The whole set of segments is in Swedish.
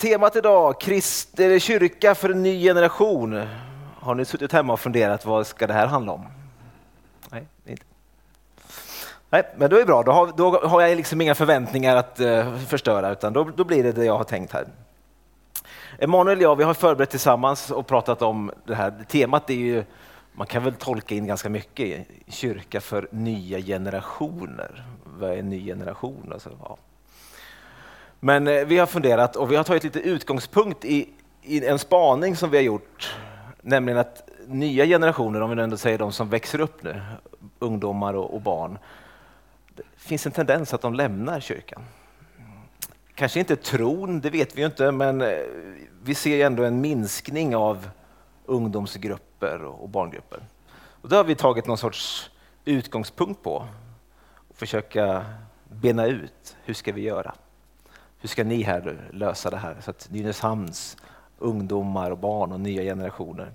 Temat idag, kyrka för en ny generation. Har ni suttit hemma och funderat, vad ska det här handla om? Nej, inte. Nej, men då är det bra. Då har jag liksom inga förväntningar att förstöra, utan då blir det jag har tänkt här. Emanuel och jag, vi har förberett tillsammans och pratat om det här. Temat är ju, man kan väl tolka in ganska mycket, kyrka för nya generationer. Vad är en ny generation? Alltså, ja. Men vi har funderat och vi har tagit lite utgångspunkt i en spaning som vi har gjort. Nämligen att nya generationer, om vi ändå säger de som växer upp nu, ungdomar och barn. Det finns en tendens att de lämnar kyrkan. Kanske inte tron, det vet vi ju inte, men vi ser ändå en minskning av ungdomsgrupper och barngrupper. Och då har vi tagit någon sorts utgångspunkt på och försöka bena ut, hur ska vi göra? Hur ska ni här lösa det här? Så att Nynäshamns ungdomar och barn och nya generationer.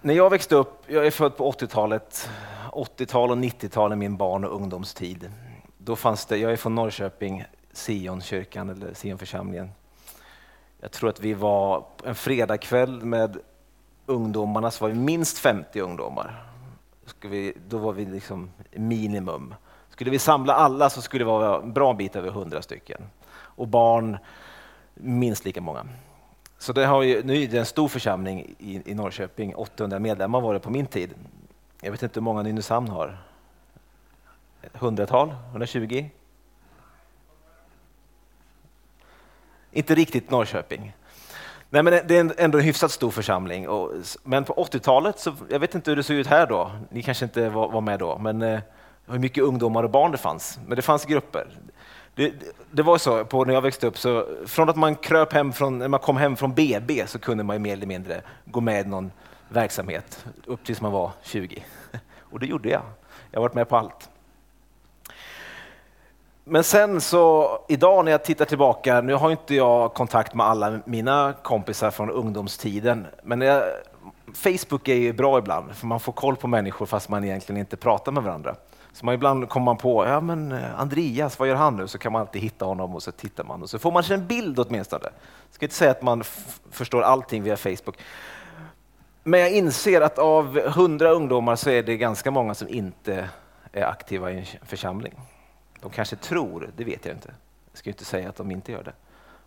När jag växte upp, jag är född på 80-talet. 80-tal och 90-tal är min barn- och ungdomstid. Då fanns det, jag är från Norrköping, Sionkyrkan eller Sionförsamlingen. Jag tror att vi var en fredagkväll med ungdomarna, så var vi minst 50 ungdomar. Då var vi liksom minimum. Skulle vi samla alla så skulle det vara en bra bit över 100 stycken. Och barn minst lika många. Så det har ju, nu är det en stor församling i Norrköping. 800 medlemmar var det på min tid. Jag vet inte hur många Nynäshamn har. 100-tal? 120? Inte riktigt Norrköping. Nej, men det är ändå en hyfsat stor församling. Men på 80-talet, så, jag vet inte hur det såg ut här då. Ni kanske inte var med då, men hur mycket ungdomar och barn det fanns. Men det fanns grupper. Det var så på när jag växte upp, så från att man kröp hem när man kom hem från BB så kunde man ju mer eller mindre gå med i någon verksamhet upp tills man var 20. Och det gjorde jag. Jag har varit med på allt. Men sen så idag när jag tittar tillbaka, nu har inte jag kontakt med alla mina kompisar från ungdomstiden, men Facebook är ju bra ibland för man får koll på människor fast man egentligen inte pratar med varandra. Så man ibland kommer man på, ja men Andreas, vad gör han nu? Så kan man alltid hitta honom och så tittar man och så får man en bild åtminstone. Jag ska inte säga att man förstår allting via Facebook. Men jag inser att av 100 ungdomar så är det ganska många som inte är aktiva i en församling. De kanske tror, det vet jag inte. Jag ska inte säga att de inte gör det.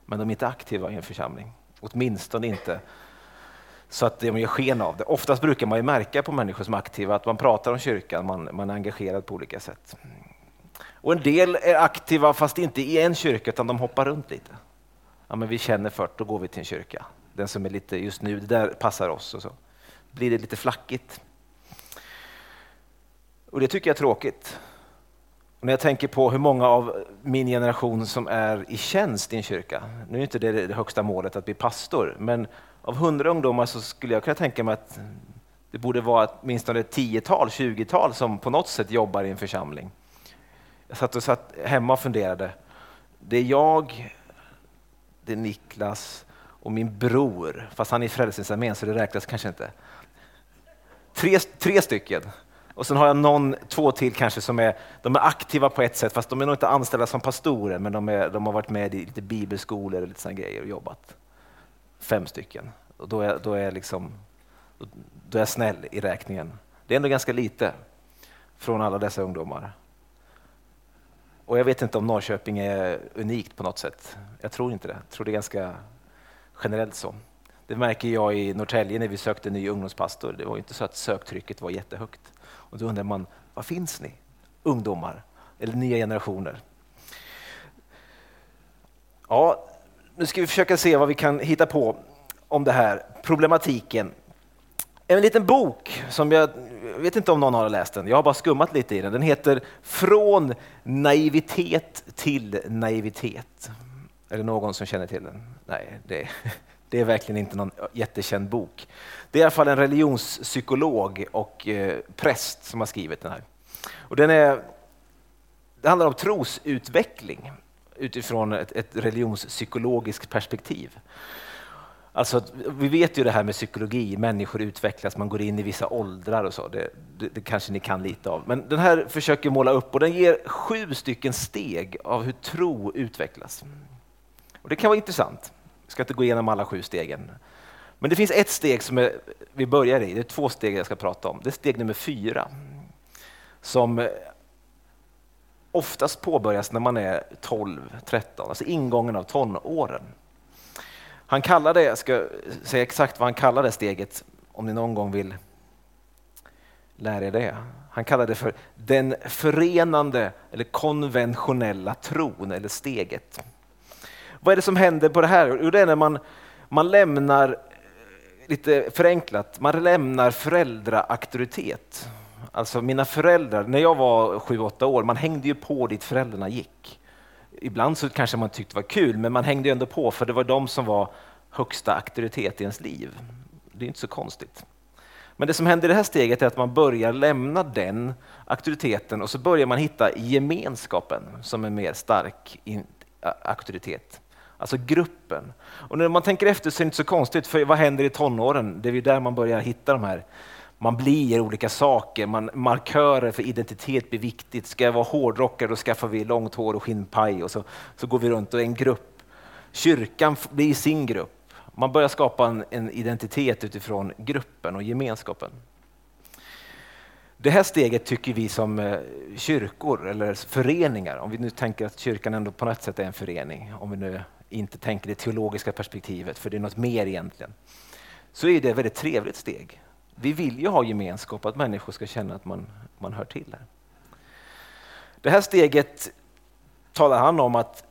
Men de är inte aktiva i en församling. Åtminstone inte. Så att de gör sken av det. Oftast brukar man ju märka på människor som är aktiva att man pratar om kyrkan, man är engagerad på olika sätt. Och en del är aktiva fast inte i en kyrka utan de hoppar runt lite. Ja men vi känner för det, då går vi till en kyrka. Den som är lite just nu, det där passar oss och så. Blir det lite flackigt. Och det tycker jag är tråkigt. Och när jag tänker på hur många av min generation som är i tjänst i en kyrka. Nu är inte det högsta målet att bli pastor, men av 100 ungdomar så skulle jag kunna tänka mig att det borde vara åtminstone ett 10-tal, 20-tal som på något sätt jobbar i en församling. Jag satt hemma och funderade. Det är jag, det är Niklas och min bror, fast han är i Frälsningsarmén så det räknas kanske inte. Tre stycken. Och sen har jag två till kanske som de är aktiva på ett sätt, fast de är nog inte anställda som pastorer, men de har varit med i lite bibelskolor och lite sådana grejer och jobbat. 5 stycken. Och då är jag snäll i räkningen. Det är ändå ganska lite från alla dessa ungdomar. Och jag vet inte om Norrköping är unikt på något sätt. Jag tror inte det. Jag tror det är ganska generellt så. Det märker jag i Norrtälje när vi sökte en ny ungdomspastor. Det var inte så att söktrycket var jättehögt. Och då undrar man, vad finns ni? Ungdomar eller nya generationer? Ja, nu ska vi försöka se vad vi kan hitta på om det här problematiken. En liten bok som jag vet inte om någon har läst den. Jag har bara skummat lite i den. Den heter Från naivitet till naivitet. Är det någon som känner till den? Nej, det är verkligen inte någon jättekänd bok. Det är i alla fall en religionspsykolog och präst som har skrivit den här. Och det handlar om trosutveckling utifrån ett religionspsykologiskt perspektiv. Alltså, vi vet ju det här med psykologi, människor utvecklas, man går in i vissa åldrar och så, det kanske ni kan lite av. Men den här försöker måla upp och den ger 7 stycken steg av hur tro utvecklas. Och det kan vara intressant. Jag ska inte gå igenom alla 7 stegen. Men det finns ett steg som vi börjar i. Det är 2 steg jag ska prata om. Det är steg nummer 4. Som oftast påbörjas när man är 12-13. Alltså ingången av tonåren. Han kallar det, jag ska säga exakt vad han kallar det steget. Om ni någon gång vill lära er det. Han kallar det för den förenande eller konventionella tron eller steget. Vad är det som händer på det här? Jo, det är när man lämnar, lite förenklat, man lämnar föräldraauktoritet. Alltså mina föräldrar, när jag var 7-8 år, man hängde ju på dit föräldrarna gick. Ibland så kanske man tyckte det var kul, men man hängde ju ändå på för det var de som var högsta auktoritet i ens liv. Det är inte så konstigt. Men det som händer i det här steget är att man börjar lämna den auktoriteten och så börjar man hitta gemenskapen som är mer stark auktoritet. Alltså gruppen. Och när man tänker efter så är det inte så konstigt, för vad händer i tonåren? Det är ju där man börjar hitta de här. Man blir olika saker, markörer för identitet blir viktigt. Ska jag vara hårdrockare och skaffar vi långt hår och skinnpaj och så går vi runt och är en grupp. Kyrkan blir sin grupp. Man börjar skapa en identitet utifrån gruppen och gemenskapen. Det här steget tycker vi som kyrkor eller föreningar, om vi nu tänker att kyrkan ändå på något sätt är en förening, om vi nu inte tänker det teologiska perspektivet, för det är något mer egentligen, så är det ett väldigt trevligt steg. Vi vill ju ha gemenskap, att människor ska känna att man hör till här. Det här steget talar han om att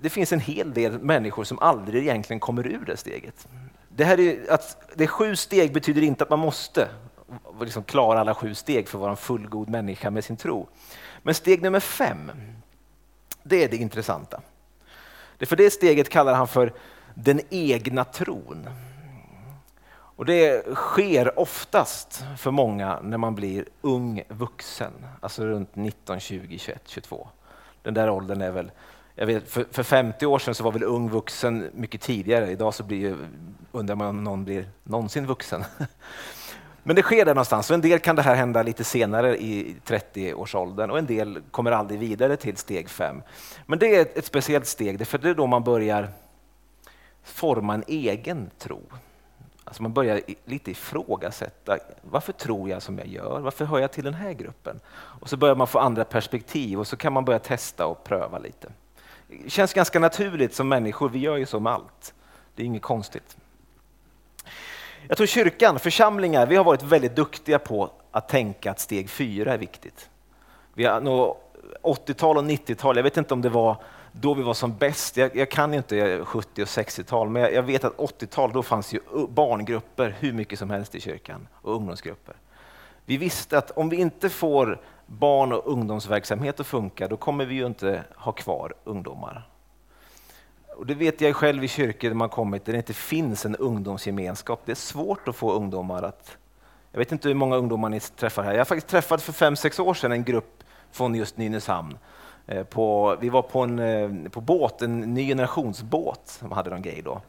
det finns en hel del människor som aldrig egentligen kommer ur det steget. Det här är att det är 7 steg betyder inte att man måste liksom klara alla 7 steg för att vara en fullgod människa med sin tro. Men steg nummer 5, det är det intressanta. Det för det steget kallar han för den egna tron. Och det sker oftast för många när man blir ung vuxen, alltså runt 19, 20, 21, 22. Den där åldern är väl, jag vet, för 50 år sedan så var väl ung vuxen mycket tidigare. Idag så undrar man om någon blir någonsin vuxen. Men det sker där någonstans. Så en del kan det här hända lite senare i 30-årsåldern och en del kommer aldrig vidare till steg 5. Men det är ett speciellt steg, för det är då man börjar forma en egen tro. Alltså man börjar lite ifrågasätta, varför tror jag som jag gör? Varför hör jag till den här gruppen? Och så börjar man få andra perspektiv och så kan man börja testa och pröva lite. Det känns ganska naturligt som människor, vi gör ju som allt. Det är inget konstigt. Jag tror kyrkan, församlingar, vi har varit väldigt duktiga på att tänka att steg 4 är viktigt. Vi har nog 80-tal och 90-tal, jag vet inte om det var då vi var som bäst. Jag kan ju inte 70- och 60-tal, men jag vet att 80-tal, då fanns ju barngrupper hur mycket som helst i kyrkan och ungdomsgrupper. Vi visste att om vi inte får barn- och ungdomsverksamhet att funka, då kommer vi ju inte ha kvar ungdomar. Och det vet jag själv i kyrkor där man kommit, där det inte finns en ungdomsgemenskap. Det är svårt att få ungdomar att... Jag vet inte hur många ungdomar ni träffar här. Jag har faktiskt träffat för 5-6 år sedan en grupp från just Nynäshamn. Vi var på båt, en ny generationsbåt som hade någon grej då.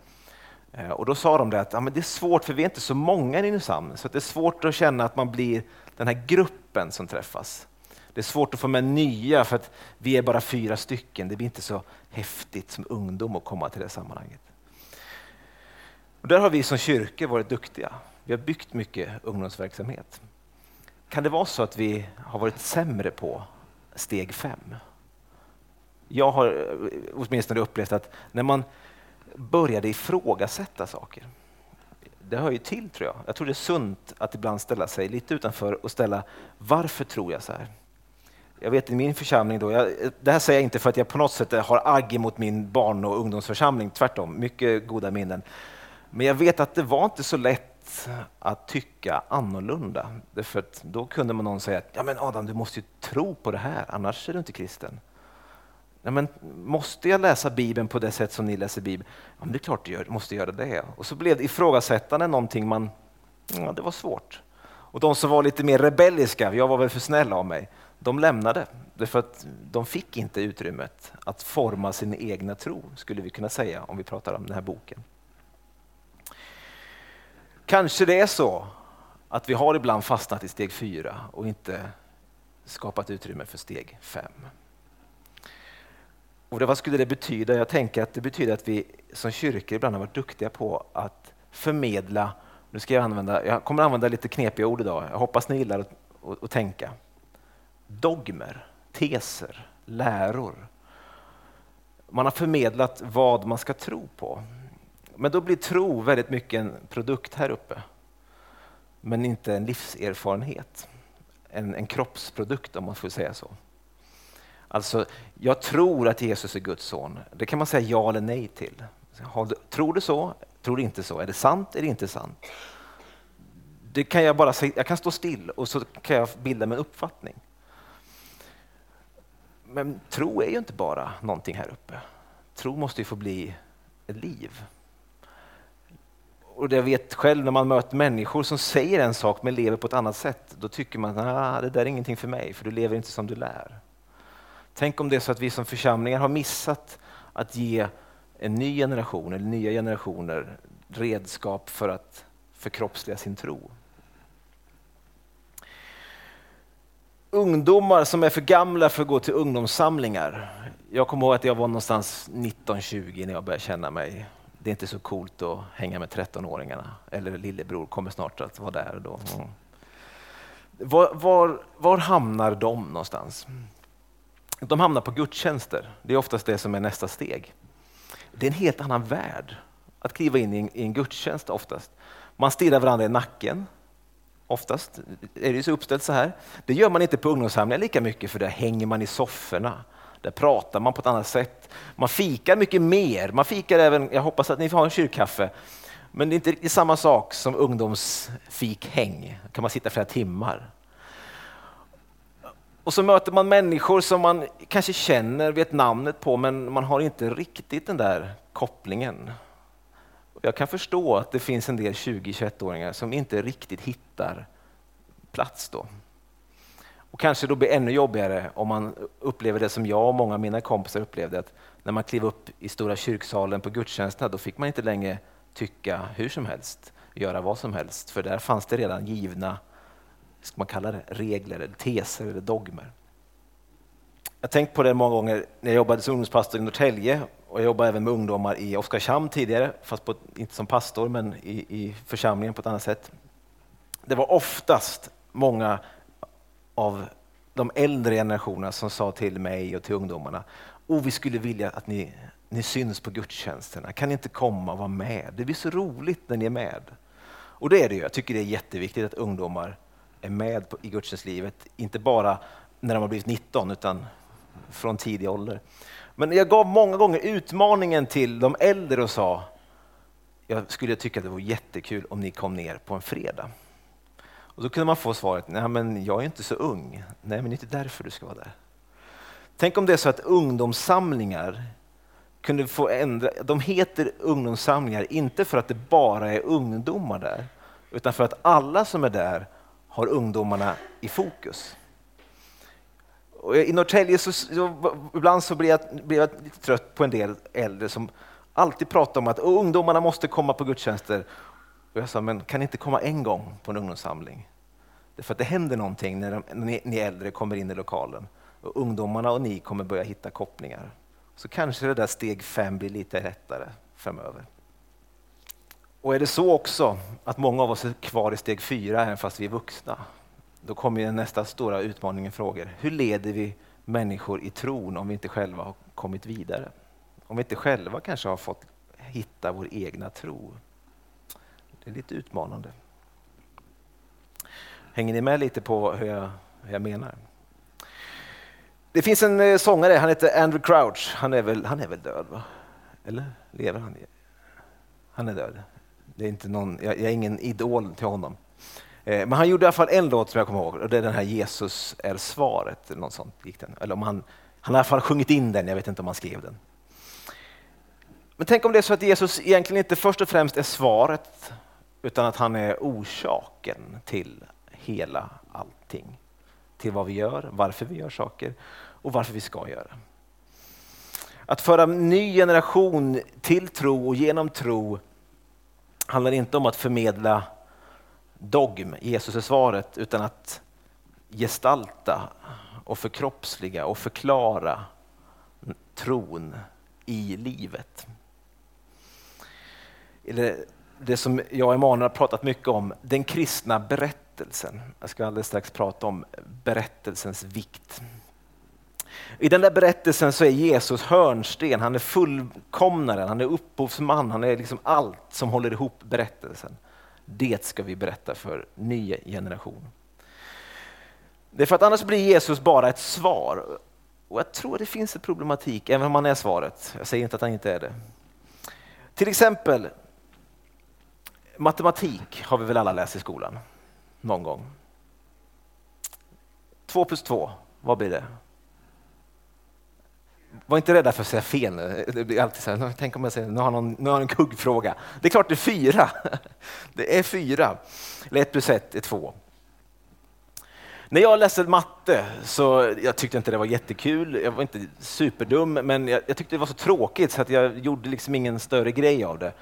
Och då sa de att men det är svårt för vi är inte så många i Nynäshamn. Så att det är svårt att känna att man blir den här gruppen som träffas. Det är svårt att få med nya för att vi är bara 4 stycken. Det blir inte så häftigt som ungdom att komma till det sammanhanget. Och där har vi som kyrka varit duktiga. Vi har byggt mycket ungdomsverksamhet. Kan det vara så att vi har varit sämre på steg 5? Jag har åtminstone upplevt att när man började ifrågasätta saker. Det hör ju till, tror jag. Jag tror det är sunt att ibland ställa sig lite utanför och ställa, varför tror jag så här? Jag vet i min församling då, det här säger jag inte för att jag på något sätt har agg mot min barn- och ungdomsförsamling, tvärtom, mycket goda minnen. Men jag vet att det var inte så lätt att tycka annorlunda. Därför att då kunde man någon säga att, ja men Adam, du måste ju tro på det här, annars är du inte kristen. Ja, men måste jag läsa Bibeln på det sätt som ni läser Bibeln? Ja, men det är klart du måste göra det. Och så blev ifrågasättande någonting det var svårt. Och de som var lite mer rebelliska, jag var väl för snäll av mig, de lämnade. Därför att de fick inte utrymmet att forma sin egna tro, skulle vi kunna säga om vi pratar om den här boken. Kanske det är så att vi har ibland fastnat i steg 4 och inte skapat utrymme för steg 5. Och vad skulle det betyda? Jag tänker att det betyder att vi som kyrkor ibland har varit duktiga på att förmedla. Nu ska jag kommer använda lite knepiga ord idag. Jag hoppas ni gillar att tänka. Dogmer, teser, läror. Man har förmedlat vad man ska tro på. Men då blir tro väldigt mycket en produkt här uppe. Men inte en livserfarenhet. En kroppsprodukt, om man får säga så. Alltså, jag tror att Jesus är Guds son. Det kan man säga ja eller nej till. Tror du så? Tror du inte så? Är det sant? Är det inte sant? Det kan jag bara säga. Jag kan stå still och så kan jag bilda mig en uppfattning. Men tro är ju inte bara någonting här uppe. Tro måste ju få bli ett liv. Och jag vet själv när man möter människor som säger en sak men lever på ett annat sätt. Då tycker man att det där är ingenting för mig, för du lever inte som du lär. Tänk om det är så att vi som församlingar har missat att ge en ny generation eller nya generationer redskap för att förkroppsliga sin tro. Ungdomar som är för gamla för att gå till ungdomssamlingar. Jag kommer ihåg att jag var någonstans 19-20 när jag började känna mig. Det är inte så coolt att hänga med 13-åringarna. Eller lillebror kommer snart att vara där då. Mm. Var hamnar de någonstans? De hamnar på gudstjänster. Det är oftast det som är nästa steg. Det är en helt annan värld att kliva in i en gudstjänst oftast. Man stirrar varandra i nacken. Oftast är det så uppställt så här. Det gör man inte på ungdomssamlingar lika mycket, för där hänger man i sofforna. Där pratar man på ett annat sätt. Man fikar mycket mer. Man fikar även, jag hoppas att ni har en kyrkkaffe. Men det är inte riktigt samma sak som ungdomsfikhäng. Kan man sitta flera timmar. Och så möter man människor som man kanske känner, vet namnet på, men man har inte riktigt den där kopplingen. Jag kan förstå att det finns en del 20-21-åringar som inte riktigt hittar plats då. Och kanske då blir ännu jobbigare om man upplever det som jag och många av mina kompisar upplevde, att när man klev upp i stora kyrksalen på gudstjänsterna, då fick man inte längre tycka hur som helst, göra vad som helst, för där fanns det redan givna, ska man kalla det, regler eller teser eller dogmer. Jag tänkte på det många gånger när jag jobbade som ungdomspastor i Norrtälje, och jag jobbade även med ungdomar i Oskarshamn tidigare, fast inte som pastor men i församlingen på ett annat sätt. Det var oftast många av de äldre generationerna som sa till mig och till ungdomarna: vi skulle vilja att ni syns på gudstjänsterna. Kan ni inte komma och vara med? Det blir så roligt när ni är med. Och det är det ju. Jag tycker det är jätteviktigt att ungdomar är med i gudstjänstlivet, inte bara när de har blivit 19 utan från tidig ålder. Men jag gav många gånger utmaningen till de äldre och sa: jag skulle tycka att det var jättekul om ni kom ner på en fredag. Och då kunde man få svaret: nej, men jag är inte så ung. Nej, men det är inte därför du ska vara där. Tänk om det är så att ungdomssamlingar kunde få ändra. De heter ungdomssamlingar inte för att det bara är ungdomar där, utan för att alla som är där har ungdomarna i fokus. Och i Norrtälje så ibland så blir jag lite trött på en del äldre som alltid pratar om att ungdomarna måste komma på gudstjänster. Och jag sa: men kan ni inte komma en gång på en ungdomssamling? Det är för att det händer någonting när ni äldre kommer in i lokalen. Och ungdomarna och ni kommer börja hitta kopplingar. Så kanske det där steg 5 blir lite rättare framöver. Och är det så också att många av oss är kvar i steg 4 även fast vi är vuxna, då kommer ju nästa stora utmaningen frågor. Hur leder vi människor i tron om vi inte själva har kommit vidare? Om vi inte själva kanske har fått hitta vår egna tro. Det är lite utmanande. Hänger ni med lite på hur jag menar? Det finns en sångare, han heter Andrew Crouch. Han är väl död, va? Eller lever han? Han är död. Det är inte någon, jag är ingen idol till honom. Men han gjorde i alla fall en låt som jag kommer ihåg, och det är den här Jesus är svaret eller något sånt gick den. Eller om han har i alla fall sjungit in den, jag vet inte om han skrev den. Men tänk om det är så att Jesus egentligen inte först och främst är svaret, utan att han är orsaken till hela allting. Till vad vi gör, varför vi gör saker och varför vi ska göra. Att föra en ny generation till tro och genom tro handlar inte om att förmedla dogm, Jesus är svaret, utan att gestalta och förkroppsliga och förklara tron i livet. Eller det som jag och Emanuel har pratat mycket om, den kristna berättelsen. Jag ska alldeles strax prata om berättelsens vikt. I den där berättelsen så är Jesus hörnsten, han är fullkomnaren, han är upphovsman, han är liksom allt som håller ihop berättelsen. Det ska vi berätta för ny generation. Det är för att annars blir Jesus bara ett svar. Och jag tror det finns en problematik, även om han är svaret. Jag säger inte att han inte är det. Till exempel, matematik har vi väl alla läst i skolan någon gång. 2 + 2, vad blir det? Var inte rädda för att säga fel nu. Det blir alltid så här, tänk om jag säger, nu har en kuggfråga. Det är klart det är 4. Det är 4. Eller 1 + 1 är 2. När jag läste matte så jag tyckte inte det var jättekul. Jag var inte superdum, men jag tyckte det var så tråkigt så att jag gjorde liksom ingen större grej av det.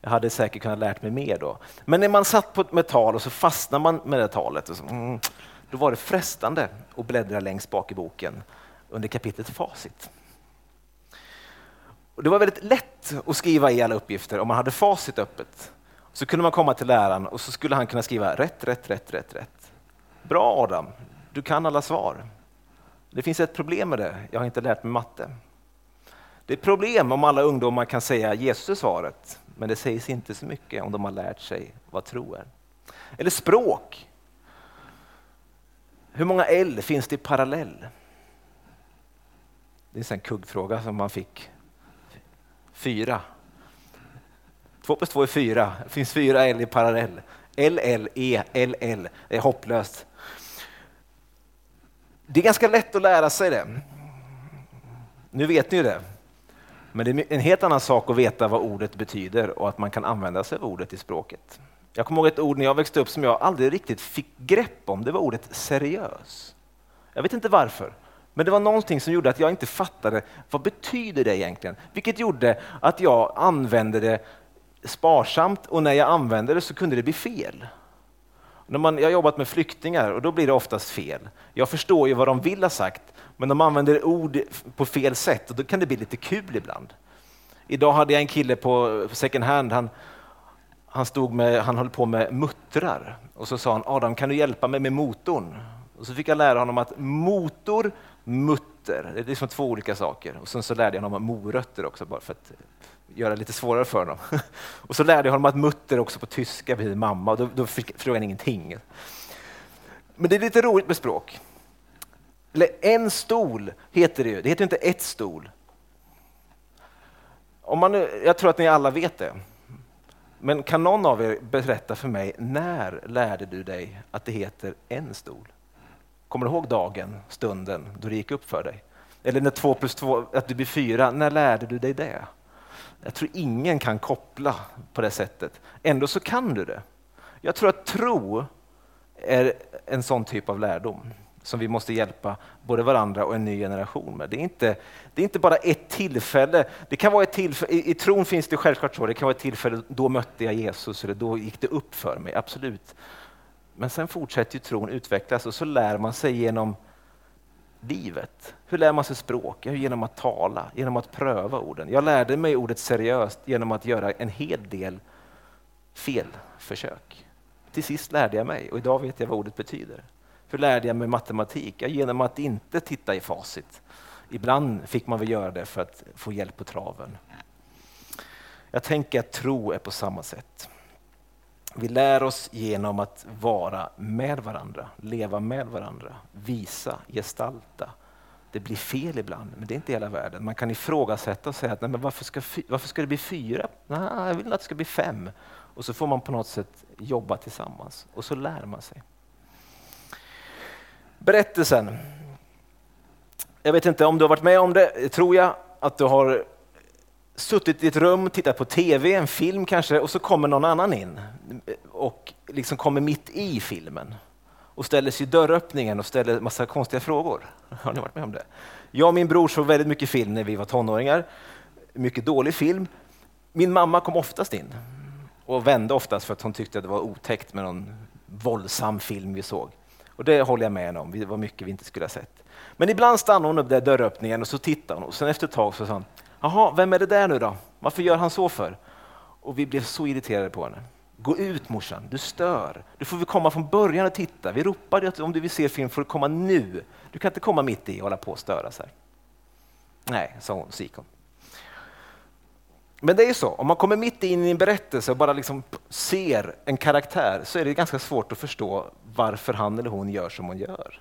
Jag hade säkert kunnat lärt mig mer då. Men när man satt på ett tal och så fastnade man med det talet. Och så, då var det frestande att bläddra längst bak i boken under kapitlet facit. Och det var väldigt lätt att skriva i alla uppgifter om man hade facit öppet. Så kunde man komma till läraren och så skulle han kunna skriva rätt. Bra Adam, du kan alla svar. Det finns ett problem med det, jag har inte lärt mig matte. Det är ett problem om alla ungdomar kan säga Jesus är svaret. Men det sägs inte så mycket om de har lärt sig vad tro är. Eller språk. Hur många L finns det i parallell? Det är en sån kuggfråga som man fick. 4. 2 + 2 är 4. Det finns 4 L i parallell. LL. Det är hopplöst. Det är ganska lätt att lära sig det. Nu vet ni ju det. Men det är en helt annan sak att veta vad ordet betyder och att man kan använda sig av ordet i språket. Jag kommer ihåg ett ord när jag växte upp som jag aldrig riktigt fick grepp om. Det var ordet seriös. Jag vet inte varför. Men det var någonting som gjorde att jag inte fattade vad betyder det egentligen. Vilket gjorde att jag använde det sparsamt och när jag använde det så kunde det bli fel. Jag har jobbat med flyktingar och då blir det oftast fel. Jag förstår ju vad de vill ha sagt, men de använder ord på fel sätt och då kan det bli lite kul ibland. Idag hade jag en kille på second hand, han höll på med muttrar och så sa han Adam kan du hjälpa mig med motorn? Och så fick jag lära honom att motor, mutter, det är liksom 2 olika saker. Och sen så lärde jag honom morötter också, bara för att göra det lite svårare för honom. Och så lärde jag honom att mutter också på tyska blir mamma, och då frågade han ingenting. Men det är lite roligt med språk. Eller en stol heter det ju, det heter ju inte ett stol. Jag tror att ni alla vet det. Men kan någon av er berätta för mig, när lärde du dig att det heter en stol? Kommer du ihåg dagen, stunden, då det gick upp för dig? Eller när 2 + 2, att det blir 4, när lärde du dig det? Jag tror ingen kan koppla på det sättet. Ändå så kan du det. Jag tror att tro är en sån typ av lärdom som vi måste hjälpa både varandra och en ny generation med. Det är inte bara ett tillfälle. Det kan vara ett tillfälle. I tron finns det självklart så. Det kan vara ett tillfälle, då mötte jag Jesus eller då gick det upp för mig, absolut. Men sen fortsätter ju tron utvecklas och så lär man sig genom livet. Hur lär man sig språk? Genom att tala, genom att pröva orden. Jag lärde mig ordet seriöst genom att göra en hel del felförsök. Till sist lärde jag mig och idag vet jag vad ordet betyder. Hur lärde jag mig matematik? Genom att inte titta i facit. Ibland fick man väl göra det för att få hjälp på traven. Jag tänker att tro är på samma sätt. Vi lär oss genom att vara med varandra, leva med varandra, visa, gestalta. Det blir fel ibland, men det är inte hela världen. Man kan ifrågasätta och säga att nej, men varför ska det bli 4? Nej, jag vill att det ska bli 5. Och så får man på något sätt jobba tillsammans och så lär man sig. Berättelsen. Jag vet inte om du har varit med om det, tror jag, att du har suttit i ett rum, tittat på tv, en film kanske, och så kommer någon annan in och liksom kommer mitt i filmen och ställer sig i dörröppningen och ställer massa konstiga frågor. Har ni varit med om det? Jag och min bror såg väldigt mycket film när vi var tonåringar. Mycket dålig film. Min mamma kom oftast in och vände oftast för att hon tyckte att det var otäckt med någon våldsam film vi såg. Och det håller jag med om. Det var mycket vi inte skulle ha sett. Men ibland stannar hon upp där dörröppningen och så tittar hon. Och sen efter ett tag så sa hon, jaha, vem är det där nu då? Varför gör han så för? Och vi blev så irriterade på henne. Gå ut morsan, du stör. Du får väl komma från början och titta. Vi ropade att om du vill se film får du komma nu. Du kan inte komma mitt i och hålla på och störa sig. Nej, sa hon, så gick hon. Men det är ju så, om man kommer mitt in i en berättelse och bara liksom ser en karaktär så är det ganska svårt att förstå varför han eller hon gör som hon gör.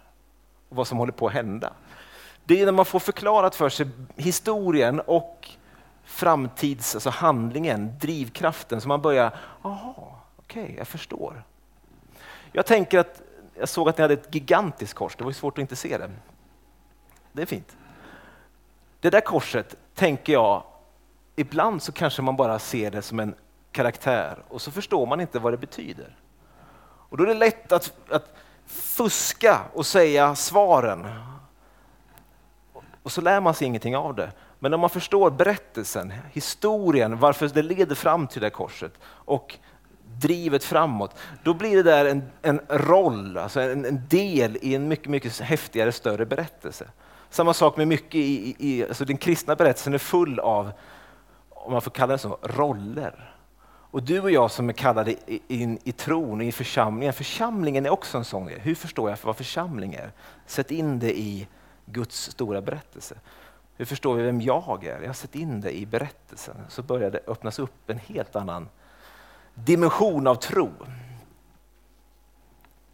Och vad som håller på att hända. Det är när man får förklarat för sig historien och framtids, alltså handlingen, drivkraften, så man börjar, okej, jag förstår. Jag tänker att, jag såg att ni hade ett gigantiskt kors, det var ju svårt att inte se det. Det är fint. Det där korset, tänker jag, ibland så kanske man bara ser det som en karaktär och så förstår man inte vad det betyder. Och då är det lätt att fuska och säga svaren. Och så lär man sig ingenting av det. Men om man förstår berättelsen, historien, varför det leder fram till det korset och drivet framåt, då blir det där en roll, alltså en del i en mycket, mycket häftigare, större berättelse. Samma sak med mycket alltså den kristna berättelsen är full av, om man får kalla det så, roller. Och du och jag som är kallade in i tron, i församlingen. Församlingen är också en sån grej. Hur förstår jag för vad församling är? Sätt in det i Guds stora berättelse. Hur förstår vi vem jag är? Jag har sett in det i berättelsen. Så börjar det öppnas upp en helt annan dimension av tro.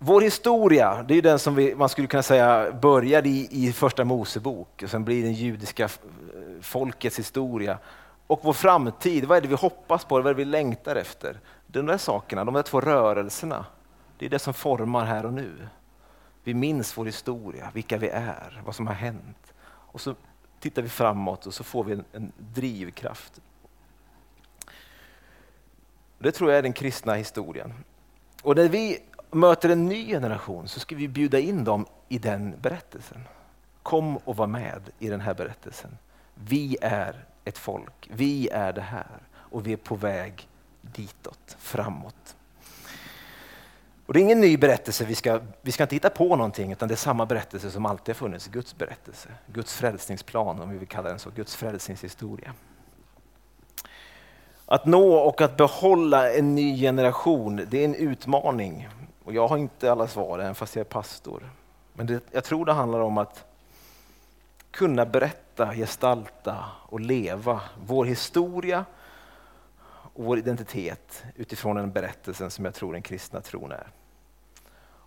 Vår historia, det är ju den som man skulle kunna säga började i första Mosebok. Och sen blir den judiska folkets historia. Och vår framtid, vad är det vi hoppas på? Vad är det vi längtar efter? De där sakerna, de där två rörelserna. Det är det som formar här och nu. Vi minns vår historia, vilka vi är, vad som har hänt. Och så tittar vi framåt och så får vi en drivkraft. Det tror jag är den kristna historien. Och när vi möter en ny generation så ska vi bjuda in dem i den berättelsen. Kom och var med i den här berättelsen. Vi är ett folk, vi är det här och vi är på väg ditåt, framåt. Och det är ingen ny berättelse, vi ska inte hitta på någonting, utan det är samma berättelse som alltid har funnits, Guds berättelse. Guds frälsningsplan, om vi vill kalla den så, Guds frälsningshistoria. Att nå och att behålla en ny generation, det är en utmaning. Och jag har inte alla svar än fast jag är pastor. Men jag tror det handlar om att kunna berätta, gestalta och leva vår historia och vår identitet utifrån den berättelsen som jag tror den kristna tron är.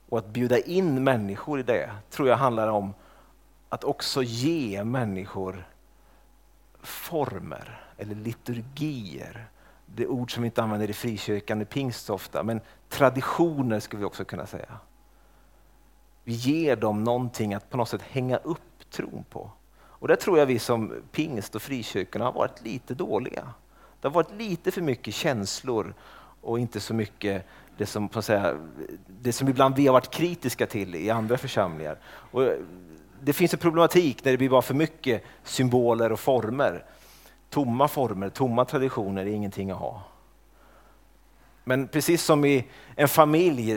Och att bjuda in människor i det tror jag handlar om att också ge människor former eller liturgier. Det är ord som vi inte använder i frikyrkan i pingst ofta, men traditioner skulle vi också kunna säga. Vi ger dem någonting att på något sätt hänga upp tron på. Och där tror jag vi som pingst och frikyrkorna har varit lite dåliga. Det har varit lite för mycket känslor och inte så mycket det som ibland vi har varit kritiska till i andra församlingar. Och det finns en problematik när det blir bara för mycket symboler och former, tomma traditioner är ingenting att ha. Men precis som i en familj,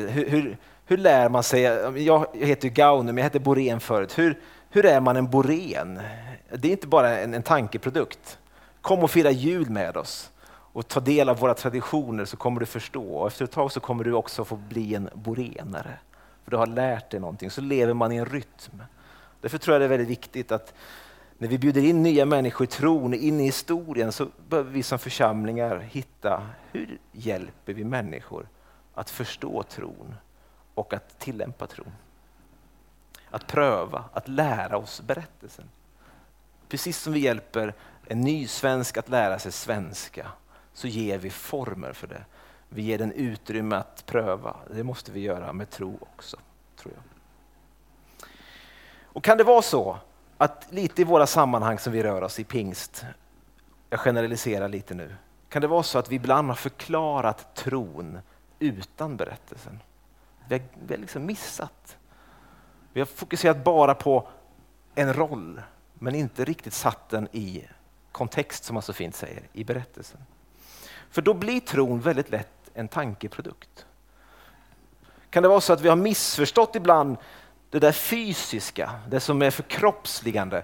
hur lär man sig, jag heter Gau nu men jag heter Borén förut, hur är man en Borén? Det är inte bara en tankeprodukt. Kom och fira jul med oss och ta del av våra traditioner så kommer du förstå. Och efter ett tag så kommer du också få bli en borenare. För du har lärt dig någonting, så lever man i en rytm. Därför tror jag det är väldigt viktigt att när vi bjuder in nya människor i tron, in i historien, så behöver vi som församlingar hitta hur hjälper vi människor att förstå tron och att tillämpa tron. Att pröva, att lära oss berättelsen. Precis som vi hjälper en ny svensk att lära sig svenska så ger vi former för det. Vi ger den utrymme att pröva. Det måste vi göra med tro också, tror jag. Och kan det vara så att lite i våra sammanhang som vi rör oss i pingst, jag generaliserar lite nu, kan det vara så att vi ibland har förklarat tron utan berättelsen? Vi har liksom missat. Vi har fokuserat bara på en roll men inte riktigt satt den i kontext, som man så fint säger, i berättelsen. För då blir tron väldigt lätt en tankeprodukt. Kan det vara så att vi har missförstått ibland Det där fysiska, det som är förkroppsligande.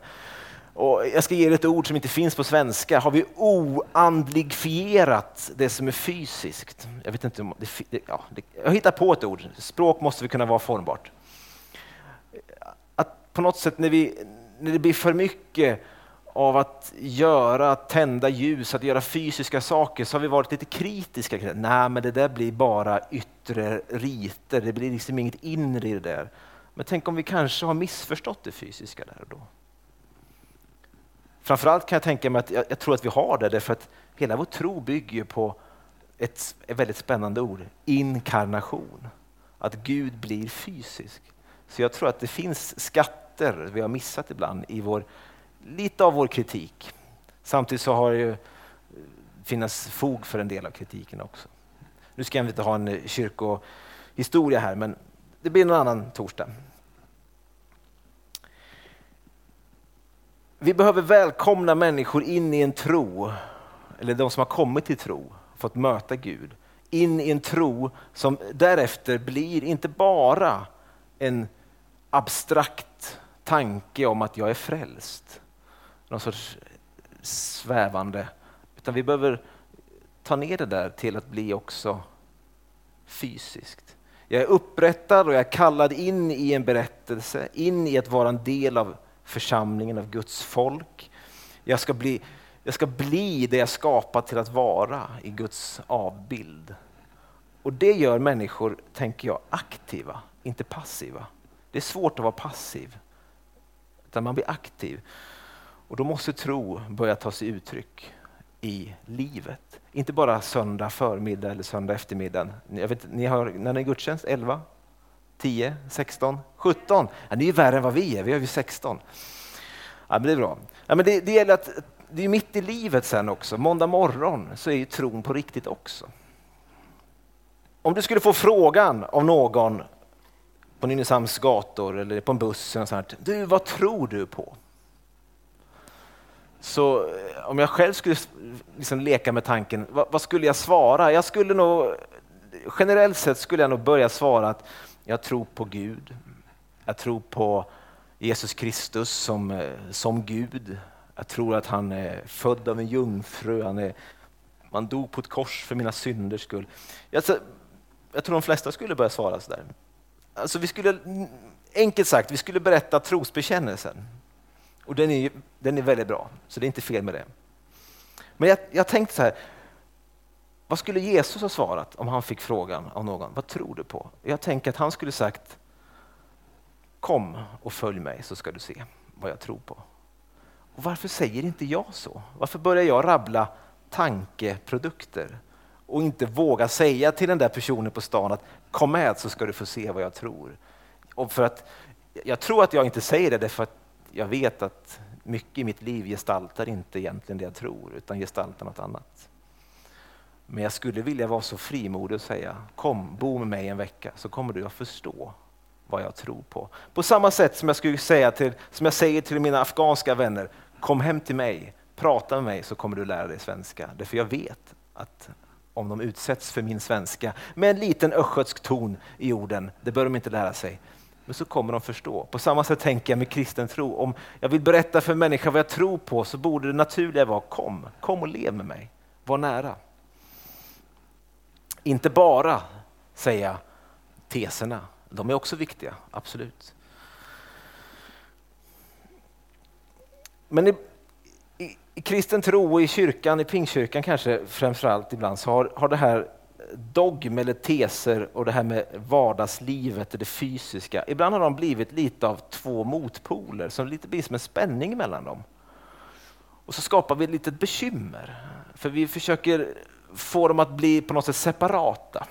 Och jag ska ge er ett ord som inte finns på svenska. Har vi oandligfierat det som är fysiskt? Jag vet inte om jag hittar på ett ord. Språk måste vi kunna vara formbart. Att på något sätt när det blir för mycket av att tända ljus, att göra fysiska saker, så har vi varit lite kritiska. Nej, men det där blir bara yttre riter. Det blir liksom inget inre i det där. Men tänk om vi kanske har missförstått det fysiska där och då. Framförallt kan jag tänka mig att jag tror att vi har det, därför att hela vår tro bygger på ett väldigt spännande ord, inkarnation. Att Gud blir fysisk. Så jag tror att det finns skatter vi har missat ibland i lite av vår kritik. Samtidigt så har det ju finnas fog för en del av kritiken också. Nu ska jag inte ha en kyrkohistoria här, men det blir en annan torsdag. Vi behöver välkomna människor in i en tro, eller de som har kommit till tro, fått möta Gud, in i en tro som därefter blir inte bara en abstrakt tanke om att jag är frälst, någon sorts svävande, utan vi behöver ta ner det där till att bli också fysiskt. Jag är upprättad och jag är kallad in i en berättelse, in i att vara en del av församlingen, av Guds folk. Jag ska bli det jag skapat till att vara, i Guds avbild. Och det gör människor, tänker jag, aktiva, inte passiva. Det är svårt att vara passiv, utan man blir aktiv. Och då måste tro börja ta sig uttryck i livet. Inte bara söndag förmiddag eller söndag eftermiddag. Jag vet, ni har, när ni är gudstjänst, 11, 10, 16, 17. Ja, ni är ju värre än vad vi är. Vi har ju 16. Ja, men det är bra. Ja, men det gäller att det är mitt i livet sen också. Måndag morgon så är ju tron på riktigt också. Om du skulle få frågan av någon på Nynäshamns gator eller på en buss eller så här, du, vad tror du på? Så om jag själv skulle liksom leka med tanken, vad skulle jag svara? Jag skulle nog, generellt sett skulle jag nog börja svara att jag tror på Gud. Jag tror på Jesus Kristus som Gud. Jag tror att han är född av en jungfru. Man dog på ett kors för mina synders skull. Jag tror de flesta skulle börja svara så där. Alltså vi skulle berätta trosbekännelsen. Och den är väldigt bra, så det är inte fel med det. Men jag tänkte så här, vad skulle Jesus ha svarat om han fick frågan av någon? Vad tror du på? Jag tänker att han skulle sagt, kom och följ mig så ska du se vad jag tror på. Och varför säger inte jag så? Varför börjar jag rabbla tankeprodukter och inte våga säga till den där personen på stan att kom med så ska du få se vad jag tror? Och för att jag tror att jag inte säger det, därför att jag vet att mycket i mitt liv gestaltar inte egentligen det jag tror, utan gestaltar något annat. Men jag skulle vilja vara så frimodig och säga, kom, bo med mig en vecka så kommer du att förstå vad jag tror på. På samma sätt som jag skulle säga som jag säger till mina afghanska vänner, kom hem till mig, prata med mig så kommer du lära dig svenska. Därför jag vet att om de utsätts för min svenska med en liten östgötsk ton i orden, det bör de inte lära sig. Men så kommer de förstå. På samma sätt tänker jag med kristen tro. Om jag vill berätta för människor vad jag tror på, så borde det naturliga vara kom och lev med mig. Var nära. Inte bara säga teserna. De är också viktiga, absolut. Men i kristen tro och i kyrkan, i pingkyrkan kanske framförallt ibland, så har det här dogm eller teser och det här med vardagslivet och det fysiska, ibland har de blivit lite av två motpoler som lite blir som en spänning mellan dem. Och så skapar vi ett litet bekymmer, för vi försöker få dem att bli på något sätt separata.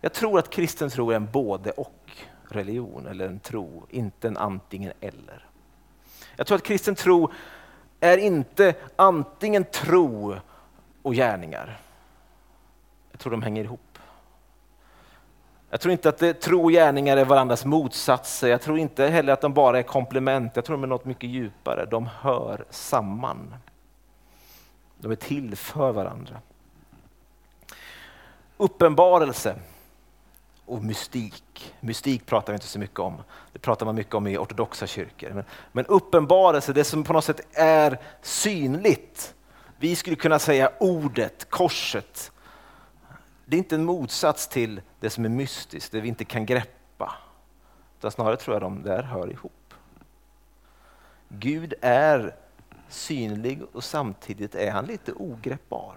Jag tror att kristen tro är en både och religion, eller en tro, inte en antingen eller. Jag tror att kristen tro är inte antingen tro och gärningar. Jag tror de hänger ihop. Jag tror inte att tro och gärningar är varandras motsatser. Jag tror inte heller att de bara är komplement. Jag tror de är något mycket djupare. De hör samman. De är till för varandra. Uppenbarelse och mystik. Mystik pratar vi inte så mycket om. Det pratar man mycket om i ortodoxa kyrkor. Men uppenbarelse, det som på något sätt är synligt. Vi skulle kunna säga ordet, korset. Det är inte en motsats till det som är mystiskt, det vi inte kan greppa. Utan snarare tror jag de där hör ihop. Gud är synlig och samtidigt är han lite ogreppbar.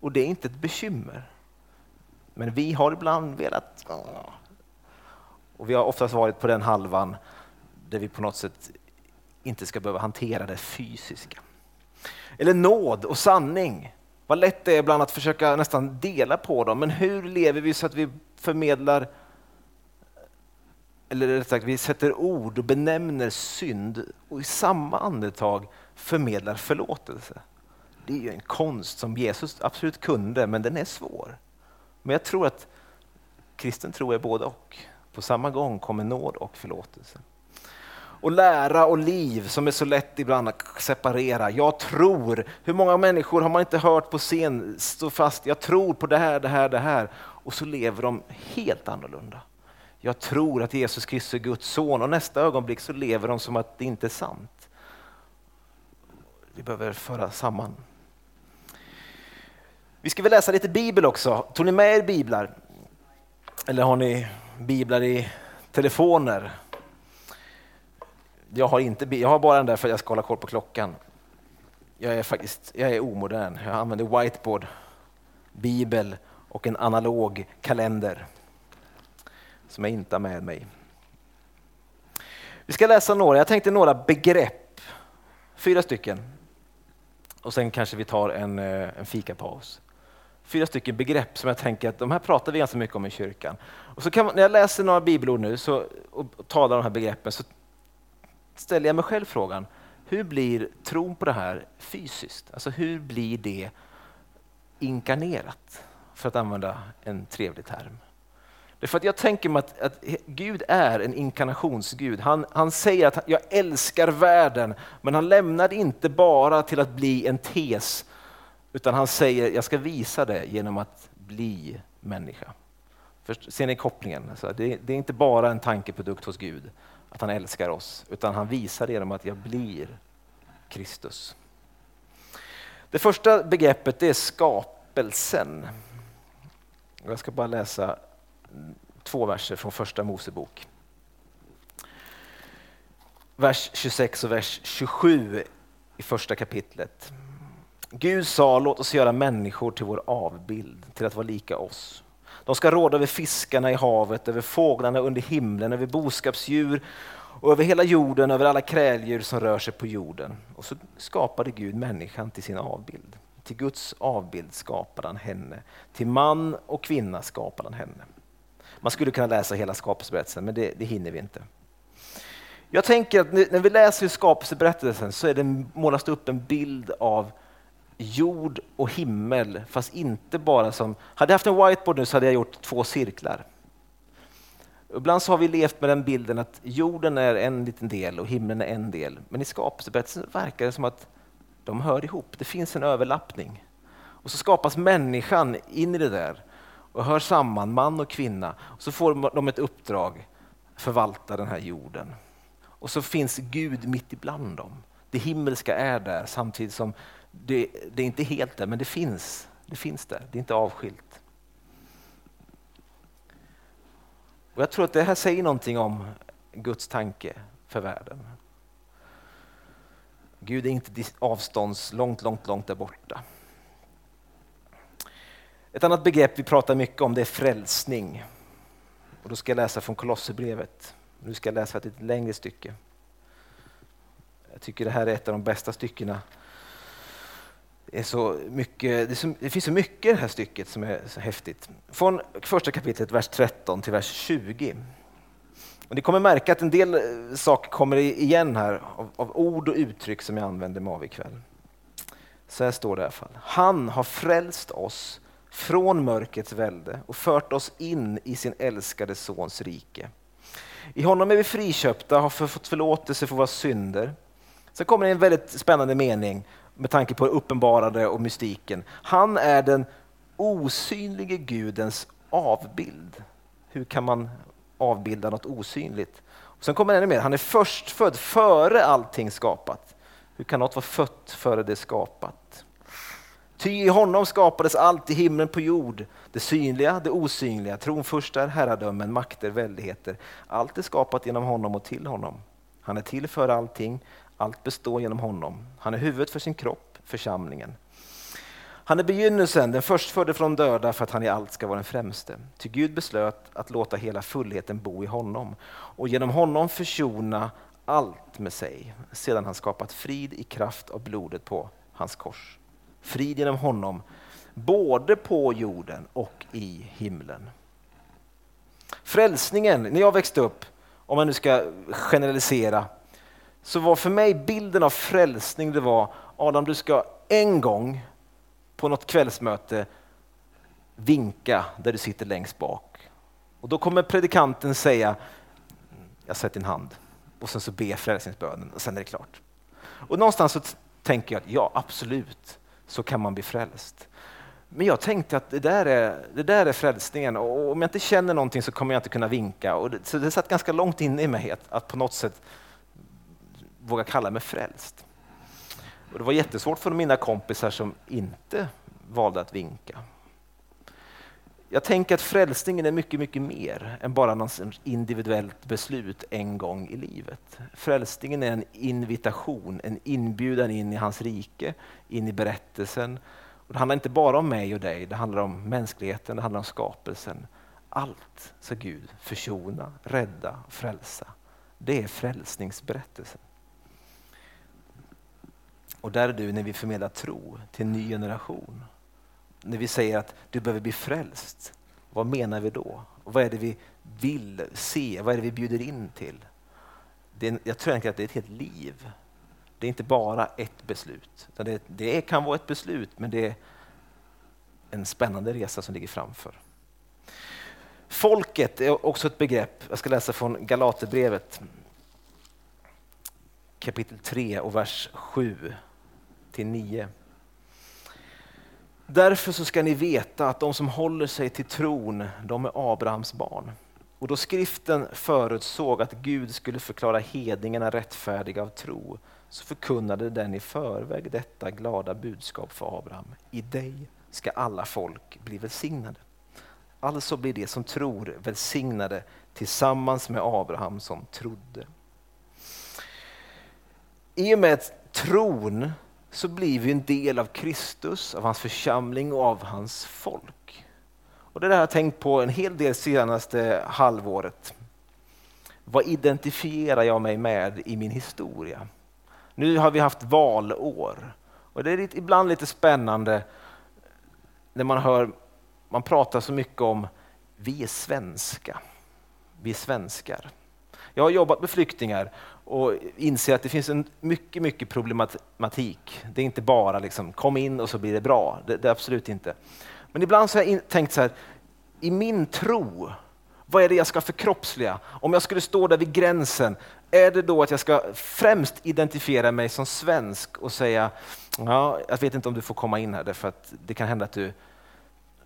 Och det är inte ett bekymmer. Men vi har ibland velat... Och vi har oftast varit på den halvan där vi på något sätt inte ska behöva hantera det fysiska. Eller nåd och sanning. Vad lätt det är ibland att försöka nästan dela på dem. Men hur lever vi så att vi förmedlar... Eller rätt sagt, vi sätter ord och benämner synd och i samma andetag förmedlar förlåtelse. Det är ju en konst som Jesus absolut kunde, men den är svår. Men jag tror att kristen tro är både och. På samma gång kommer nåd och förlåtelse. Och lära och liv som är så lätt ibland att separera. Jag tror, hur många människor har man inte hört på scen stå fast? Jag tror på det här. Och så lever de helt annorlunda. Jag tror att Jesus Kristus är Guds son, och nästa ögonblick så lever de som att det inte är sant. Vi behöver föra samman. Vi ska väl läsa lite bibel också. Tog ni med er biblar? Eller har ni biblar i telefoner? Jag har bara den där för att jag ska hålla koll på klockan. Jag är omodern. Jag använder whiteboard, bibel och en analog kalender som jag inte har med mig. Vi ska läsa några. Jag tänkte några begrepp. 4 stycken. Och sen kanske vi tar en fikapaus. 4 stycken begrepp som jag tänker att de här pratar vi ganska mycket om i kyrkan. Och så när jag läser några bibelord nu och talar om de här begreppen, så ställer jag mig själv frågan. Hur blir tron på det här fysiskt? Alltså hur blir det inkarnerat? För att använda en trevlig term. Det är för att jag tänker mig att Gud är en inkarnationsgud. Han säger att jag älskar världen, men han lämnar det inte bara till att bli en tes, utan han säger jag ska visa det genom att bli människa. Först, ser ni kopplingen? Alltså, det är inte bara en tankeprodukt hos Gud att han älskar oss, utan han visar det genom att jag blir Kristus. Det första begreppet är skapelsen. Jag ska bara läsa 2 verser från första Mosebok. Vers 26 och vers 27 i första kapitlet. Gud sa, låt oss göra människor till vår avbild, till att vara lika oss. De ska råda över fiskarna i havet, över fåglarna under himlen, över boskapsdjur och över hela jorden, över alla kräldjur som rör sig på jorden. Och så skapade Gud människan till sin avbild. Till Guds avbild skapade han henne. Till man och kvinna skapade han henne. Man skulle kunna läsa hela skapelseberättelsen, men det hinner vi inte. Jag tänker att när vi läser skapelseberättelsen så målas det upp en bild av jord och himmel, fast inte bara som... Hade jag haft en whiteboard nu så hade jag gjort 2 cirklar. Ibland så har vi levt med den bilden att jorden är en liten del och himlen är en del. Men i skapelseberättelsen verkar det som att de hör ihop. Det finns en överlappning. Och så skapas människan in i det där. Och hör samman man och kvinna. Och så får de ett uppdrag. Förvalta den här jorden. Och så finns Gud mitt ibland dem. Det himmelska är där. Samtidigt som det är inte helt där. Men det finns. Det finns där. Det är inte avskilt. Och jag tror att det här säger någonting om Guds tanke för världen. Gud är inte avstånds långt där borta. Ett annat begrepp vi pratar mycket om, det är frälsning. Och då ska jag läsa från Kolosserbrevet. Nu ska jag läsa ett lite längre stycke. Jag tycker det här är ett av de bästa styckena. Det finns så mycket i det här stycket som är så häftigt. Från första kapitlet, vers 13 till vers 20. Och ni kommer märka att en del saker kommer igen här av ord och uttryck som jag använder mig av ikväll. Så här står det i alla fall. Han har frälst oss från mörkets välde och fört oss in i sin älskade sons rike. I honom är vi friköpta, har fått förlåtelse för våra synder. Sen kommer det en väldigt spännande mening med tanke på det uppenbarade och mystiken. Han är den osynlige Gudens avbild, Hur kan man avbilda något osynligt? Och sen kommer ännu mer. Han är först född före allting skapat. Hur kan något vara fött före det skapat? Ty i honom skapades allt i himlen på jord. Det synliga, det osynliga, tronfurstar, herradömen, makter, väldigheter. Allt är skapat genom honom och till honom. Han är till för allting. Allt består genom honom. Han är huvudet för sin kropp, församlingen. Han är begynnelsen, den förstfödde från döda, för att han i allt ska vara den främste. Ty Gud beslöt att låta hela fullheten bo i honom och genom honom försona allt med sig, sedan han skapat frid i kraft av blodet på hans kors. Frid genom honom, både på jorden och i himlen. Frälsningen, när jag växte upp, om man nu ska generalisera, så var för mig bilden av frälsning, det var: Adam, du ska en gång på något kvällsmöte vinka där du sitter längst bak. Och då kommer predikanten säga: jag sätter din hand. Och sen så ber frälsningsbönen och sen är det klart. Och någonstans så tänker jag att ja, absolut, så kan man bli frälst. Men jag tänkte att det där är frälsningen, och om jag inte känner någonting så kommer jag inte kunna vinka. Och det, så det satt ganska långt in i mig att på något sätt våga kalla mig frälst. Och det var jättesvårt för mina kompisar som inte valde att vinka. Jag tänker att frälsningen är mycket, mycket mer än bara något individuellt beslut en gång i livet. Frälsningen är en invitation, en inbjudan in i hans rike, in i berättelsen. Och det handlar inte bara om mig och dig, det handlar om mänskligheten, det handlar om skapelsen. Allt ska Gud försona, rädda och frälsa. Det är frälsningsberättelsen. Och där är du när vi förmedlar tro till en ny generation. När vi säger att du behöver bli frälst. Vad menar vi då? Och vad är det vi vill se? Vad är det vi bjuder in till? Jag tror egentligen att det är ett helt liv. Det är inte bara ett beslut. Det kan vara ett beslut, men det är en spännande resa som ligger framför. Folket är också ett begrepp. Jag ska läsa från Galaterbrevet. Kapitel 3 och vers 7-9. Därför så ska ni veta att de som håller sig till tron, de är Abrahams barn. Och då skriften förutsåg att Gud skulle förklara hedningarna rättfärdiga av tro, så förkunnade den i förväg detta glada budskap för Abraham: i dig ska alla folk bli välsignade. Alltså blir det som tror välsignade tillsammans med Abraham som trodde. I och med tron så blir vi en del av Kristus, av hans församling och av hans folk. Och det där har jag tänkt på en hel del senaste halvåret. Vad identifierar jag mig med i min historia? Nu har vi haft valår. Och det är ibland lite spännande när man pratar så mycket om vi är svenska. Vi är svenskar. Jag har jobbat med flyktingar och inser att det finns en mycket, mycket problematik. Det är inte bara liksom, kom in och så blir det bra. Det är absolut inte. Men ibland så har jag tänkt så här, i min tro, vad är det jag ska förkroppsliga? Om jag skulle stå där vid gränsen, är det då att jag ska främst identifiera mig som svensk och säga, ja, jag vet inte om du får komma in här, därför att det kan hända att du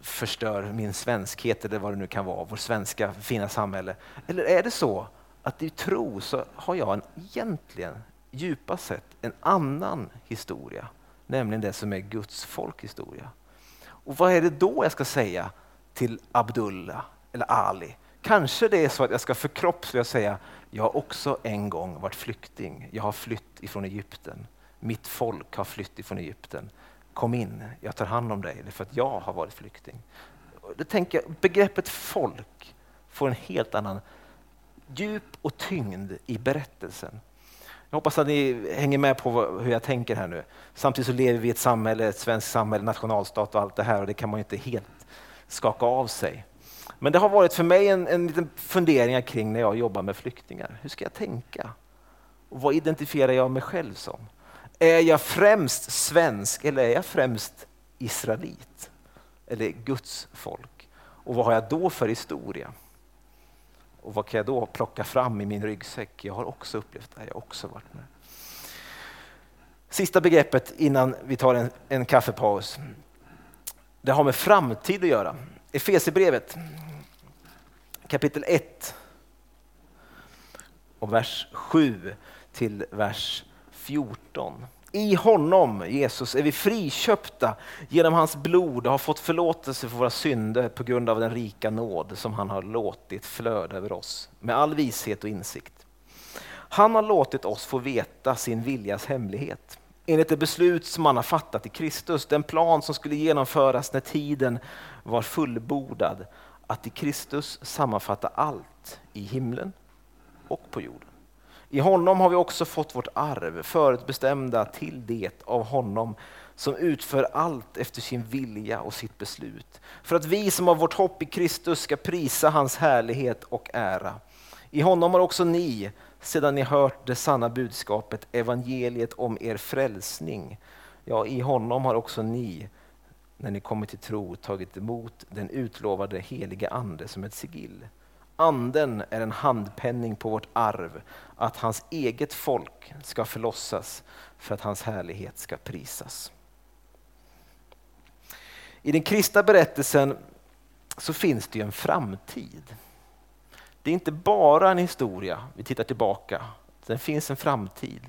förstör min svenskhet eller vad det nu kan vara, vår svenska fina samhälle. Eller är det så att i tro så har jag egentligen djupast sett en annan historia, nämligen det som är Guds folkhistoria. Och vad är det då jag ska säga till Abdullah eller Ali? Kanske det är så att jag ska förkroppsliga och säga, jag har också en gång varit flykting, jag har flytt ifrån Egypten, mitt folk har flytt ifrån Egypten, kom in, jag tar hand om dig, för att jag har varit flykting. Då tänker jag, begreppet folk får en helt annan djup och tyngd i berättelsen. Jag hoppas att ni hänger med på hur jag tänker här nu. Samtidigt så lever vi i ett samhälle, ett svenskt samhälle, nationalstat och allt det här, och det kan man ju inte helt skaka av sig. Men det har varit för mig en liten fundering kring när jag jobbar med flyktingar. Hur ska jag tänka? Och vad identifierar jag mig själv som? Är jag främst svensk eller är jag främst israelit? Eller Guds folk? Och vad har jag då för historia? Och vad kan jag då plocka fram i min ryggsäck? Jag har också upplevt det, jag har också varit med. Sista begreppet innan vi tar en kaffepaus. Det har med framtid att göra. Efesierbrevet kapitel 1 och vers 7 till vers 14. I honom, Jesus, är vi friköpta genom hans blod och har fått förlåtelse för våra synder på grund av den rika nåd som han har låtit flöda över oss med all vishet och insikt. Han har låtit oss få veta sin viljas hemlighet. Enligt det beslut som han har fattat i Kristus, den plan som skulle genomföras när tiden var fullbordad, att i Kristus sammanfatta allt i himlen och på jorden. I honom har vi också fått vårt arv, förutbestämda till det av honom som utför allt efter sin vilja och sitt beslut. För att vi som har vårt hopp i Kristus ska prisa hans härlighet och ära. I honom har också ni, sedan ni hört det sanna budskapet, evangeliet om er frälsning. Ja, i honom har också ni, när ni kommit till tro, tagit emot den utlovade heliga ande som ett sigill. Anden är en handpenning på vårt arv, att hans eget folk ska förlossas för att hans härlighet ska prisas. I den kristna berättelsen så finns det ju en framtid. Det är inte bara en historia, vi tittar tillbaka. Det finns en framtid.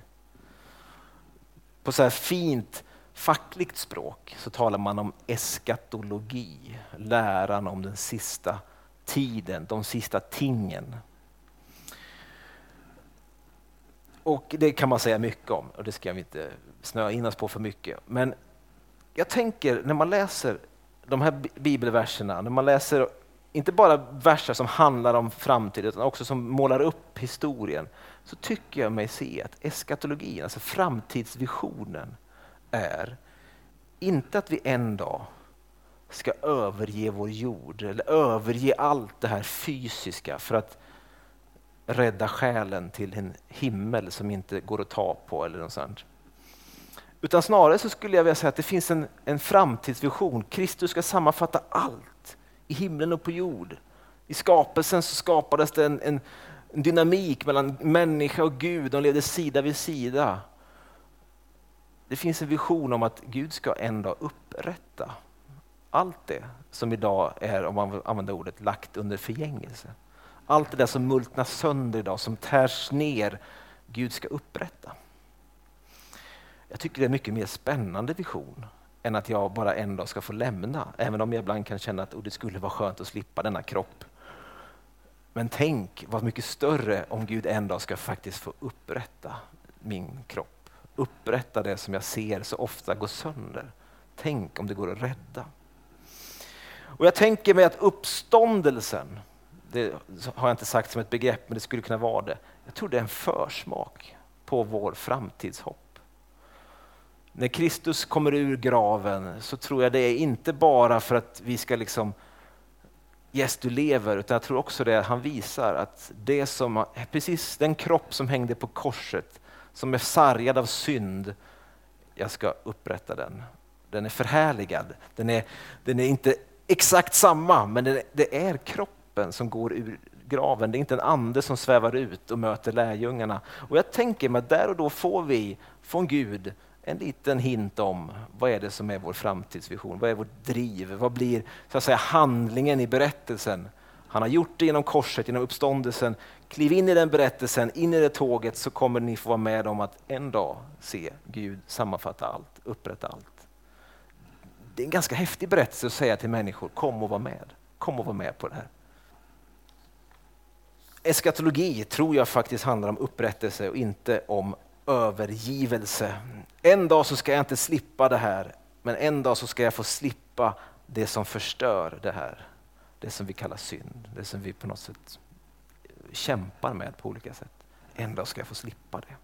På så här fint fackligt språk så talar man om eskatologi, läran om den sista tiden, de sista tingen. Och det kan man säga mycket om, och det ska vi inte snöa in oss på för mycket. Men jag tänker, när man läser de här bibelverserna, när man läser inte bara verser som handlar om framtiden utan också som målar upp historien, så tycker jag mig se att eskatologin, alltså framtidsvisionen, är inte att vi en dag ska överge vår jord eller överge allt det här fysiska för att rädda själen till en himmel som inte går att ta på eller något sånt. Utan snarare så skulle jag vilja säga att det finns en framtidsvision. Kristus ska sammanfatta allt i himlen och på jord. I skapelsen så skapades det en dynamik mellan människa och Gud. De levde sida vid sida. Det finns en vision om att Gud ska en dag upprätta allt det som idag är, om man använder ordet, lagt under förgängelse. Allt det där som multnas sönder idag, som tärs ner, Gud ska upprätta. Jag tycker det är en mycket mer spännande vision än att jag bara en dag ska få lämna. Även om jag ibland kan känna att det skulle vara skönt att slippa denna kropp. Men tänk vad mycket större om Gud en dag ska faktiskt få upprätta min kropp. Upprätta det som jag ser så ofta går sönder. Tänk om det går att rädda. Och jag tänker mig att uppståndelsen, det har jag inte sagt som ett begrepp, men det skulle kunna vara det. Jag tror det är en försmak på vår framtidshopp. När Kristus kommer ur graven så tror jag det är inte bara för att vi ska liksom, yes du lever, utan jag tror också det han visar att det som, precis den kropp som hängde på korset, som är sargad av synd, jag ska upprätta den. Den är förhärligad, den är inte exakt samma, men det är kroppen som går ur graven. Det är inte en ande som svävar ut och möter lärjungarna. Och jag tänker mig att där och då får vi från Gud en liten hint om vad är det som är vår framtidsvision, vad är vårt driv, vad blir så att säga handlingen i berättelsen. Han har gjort det genom korset, genom uppståndelsen. Kliv in i den berättelsen, in i det tåget, så kommer ni få vara med om att en dag se Gud sammanfatta allt, upprätta allt. Det är en ganska häftig berättelse att säga till människor, kom och var med. Kom och var med på det här. Eskatologi tror jag faktiskt handlar om upprättelse och inte om övergivelse. En dag så ska jag inte slippa det här, men en dag så ska jag få slippa det som förstör det här. Det som vi kallar synd, det som vi på något sätt kämpar med på olika sätt. En dag ska jag få slippa det.